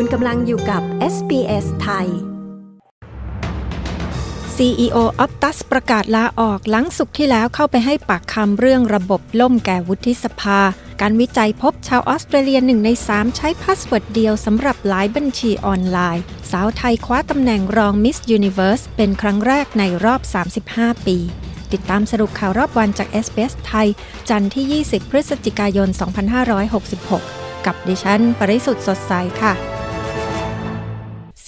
คุณกำลังอยู่กับ SBS ไทย CEO Optus ประกาศลาออกหลังศุกร์ที่แล้วเข้าไปให้ปากคำเรื่องระบบล่มแก่วุฒิสภาการวิจัยพบชาวออสเตรเลีย1ใน3ใช้พาสเวิร์ดเดียวสำหรับหลายบัญชีออนไลน์สาวไทยคว้าตำแหน่งรอง Miss Universe เป็นครั้งแรกในรอบ35 ปีติดตามสรุปข่าวรอบวันจาก SBS ไทยจันทร์ที่20พฤศจิกายน2566กับดิฉันปริสุทธิ์สดใสค่ะ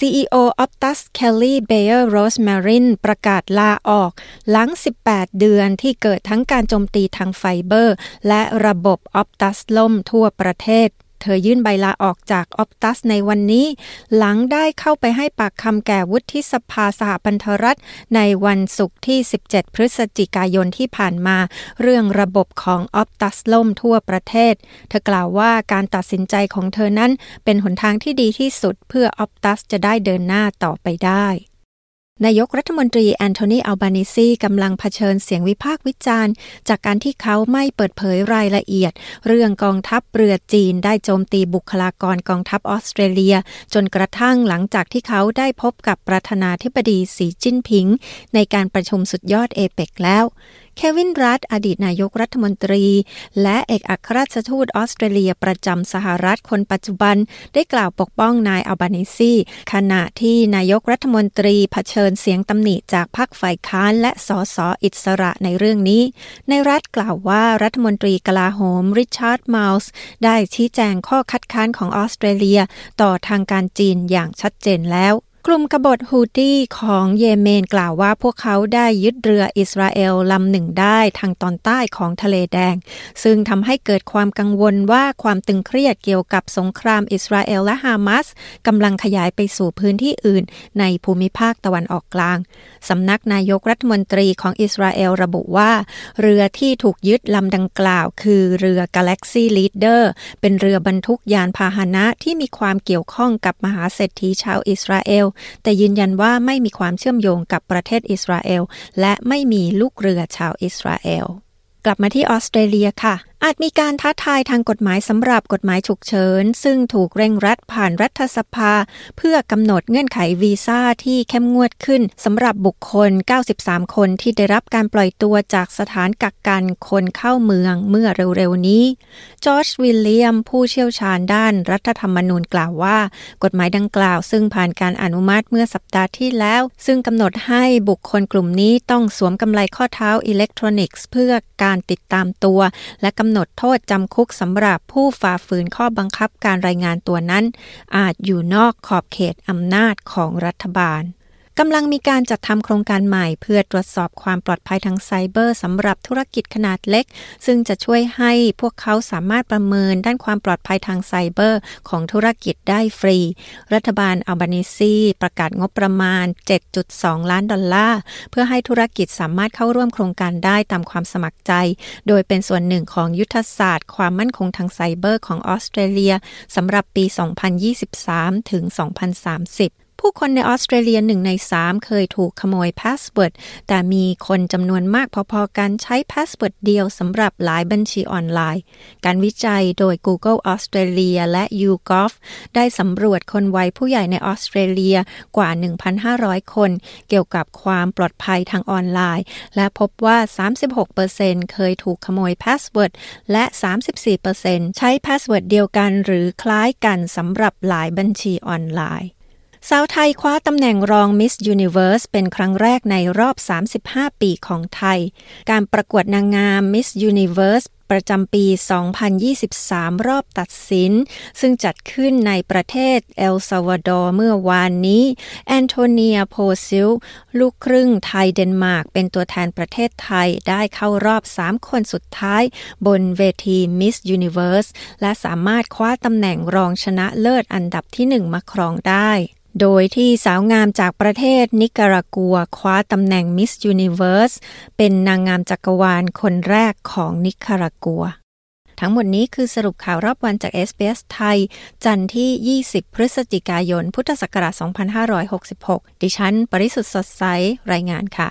CEO Optus Kelly Bayer Rosmarin ประกาศลาออกหลัง18เดือนที่เกิดทั้งการโจมตีทางไฟเบอร์และระบบ Optus ล่มทั่วประเทศเธอยื่นใบลาออกจาก Optus ในวันนี้หลังได้เข้าไปให้ปากคำแก่วุฒิสภาสหพันธรัฐในวันศุกร์ที่17พฤศจิกายนที่ผ่านมาเรื่องระบบของ Optus ล่มทั่วประเทศเธอกล่าวว่าการตัดสินใจของเธอนั้นเป็นหนทางที่ดีที่สุดเพื่อ Optus จะได้เดินหน้าต่อไปได้นายกรัฐมนตรีแอนโทนี อัลบานิซีกำลังเผชิญเสียงวิพากษ์วิจารณ์จากการที่เขาไม่เปิดเผยรายละเอียดเรื่องกองทัพเรือจีนได้โจมตีบุคลากรกองทัพออสเตรเลียจนกระทั่งหลังจากที่เขาได้พบกับประธานาธิบดีสีจิ้นผิงในการประชุมสุดยอดเอเปกแล้วเควินรัดอดีตนายกรัฐมนตรีและเอกอัครราชทูตออสเตรเลียประจำสหรัฐคนปัจจุบันได้กล่าวปกป้องนายอัลบานิซีขณะที่นายกรัฐมนตรีเผชิญเสียงตำหนิจากพรรคฝ่ายค้านและสสอิสระในเรื่องนี้นายรัดกล่าวว่ารัฐมนตรีกลาโหมริชาร์ดมาลส์ได้ชี้แจงข้อคัดค้านของออสเตรเลียต่อทางการจีนอย่างชัดเจนแล้วกลุ่มกบฏฮูตี้ของเยเมนกล่าวว่าพวกเขาได้ยึดเรืออิสราเอลลำหนึ่งได้ทางตอนใต้ของทะเลแดงซึ่งทำให้เกิดความกังวลว่าความตึงเครียดเกี่ยวกับสงครามอิสราเอลและฮามาสกำลังขยายไปสู่พื้นที่อื่นในภูมิภาคตะวันออกกลางสำนักนายกรัฐมนตรีของอิสราเอลระบุว่าเรือที่ถูกยึดลำดังกล่าวคือเรือกาแล็กซี่ลีดเดอร์เป็นเรือบรรทุกยานพาหนะที่มีความเกี่ยวข้องกับมหาเศรษฐีชาวอิสราเอลแต่ยืนยันว่าไม่มีความเชื่อมโยงกับประเทศอิสราเอลและไม่มีลูกเรือชาวอิสราเอลกลับมาที่ออสเตรเลียค่ะอาจมีการท้าทายทางกฎหมายสำหรับกฎหมายฉุกเฉินซึ่งถูกเร่งรัดผ่านรัฐสภาเพื่อกำหนดเงื่อนไขวีซ่าที่เข้มงวดขึ้นสำหรับบุคคล93คนที่ได้รับการปล่อยตัวจากสถานกักกันคนเข้าเมืองเมื่อเร็วๆนี้จอร์จวิลเลียมผู้เชี่ยวชาญด้านรัฐธรรมนูญกล่าวว่ากฎหมายดังกล่าวซึ่งผ่านการอนุมัติเมื่อสัปดาห์ที่แล้วซึ่งกำหนดให้บุคคลกลุ่มนี้ต้องสวมกำไลข้อเท้าอิเล็กทรอนิกส์เพื่อการติดตามตัวและกำหนดโทษจำคุกสำหรับผู้ฝ่าฝืนข้อบังคับการรายงานตัวนั้นอาจอยู่นอกขอบเขตอำนาจของรัฐบาลกำลังมีการจัดทำโครงการใหม่เพื่อตรวจสอบความปลอดภัยทางไซเบอร์สำหรับธุรกิจขนาดเล็กซึ่งจะช่วยให้พวกเขาสามารถประเมินด้านความปลอดภัยทางไซเบอร์ของธุรกิจได้ฟรีรัฐบาลอัลบานิซีประกาศงบประมาณ 7.2 ล้านดอลลาร์เพื่อให้ธุรกิจสามารถเข้าร่วมโครงการได้ตามความสมัครใจโดยเป็นส่วนหนึ่งของยุทธศาสตร์ความมั่นคงทางไซเบอร์ของออสเตรเลียสำหรับปี 2023 ถึง 2030ผู้คนในออสเตรเลีย1ใน3เคยถูกขโมยพาสเวิร์ดแต่มีคนจำนวนมากพอๆกันใช้พาสเวิร์ดเดียวสำหรับหลายบัญชีออนไลน์การวิจัยโดย Google Australia และ YouGov ได้สำรวจคนวัยผู้ใหญ่ในออสเตรเลียกว่า 1,500 คนเกี่ยวกับความปลอดภัยทางออนไลน์และพบว่า 36% เคยถูกขโมยพาสเวิร์ดและ 34% ใช้พาสเวิร์ดเดียวกันหรือคล้ายกันสำหรับหลายบัญชีออนไลน์สาวไทยคว้าตำแหน่งรอง Miss Universe เป็นครั้งแรกในรอบ35ปีของไทยการประกวดนางงาม Miss Universe ประจำปี 2023 รอบตัดสินซึ่งจัดขึ้นในประเทศเอลซัลวาดอร์เมื่อวานนี้แอนโทเนีย โพซิลลูกครึ่งไทยเดนมาร์กเป็นตัวแทนประเทศไทยได้เข้ารอบ3คนสุดท้ายบนเวที Miss Universe และสามารถคว้าตำแหน่งรองชนะเลิศอันดับที่1มาครองได้โดยที่สาวงามจากประเทศนิการากัวคว้าตำแหน่ง Miss Universe เป็นนางงามจักรวาลคนแรกของนิการากัวทั้งหมดนี้คือสรุปข่าวรอบวันจาก SBS ไทยจันทร์ที่20พฤศจิกายนพุทธศักราช2566ดิฉันปริสุทธิ์สดใสรายงานค่ะ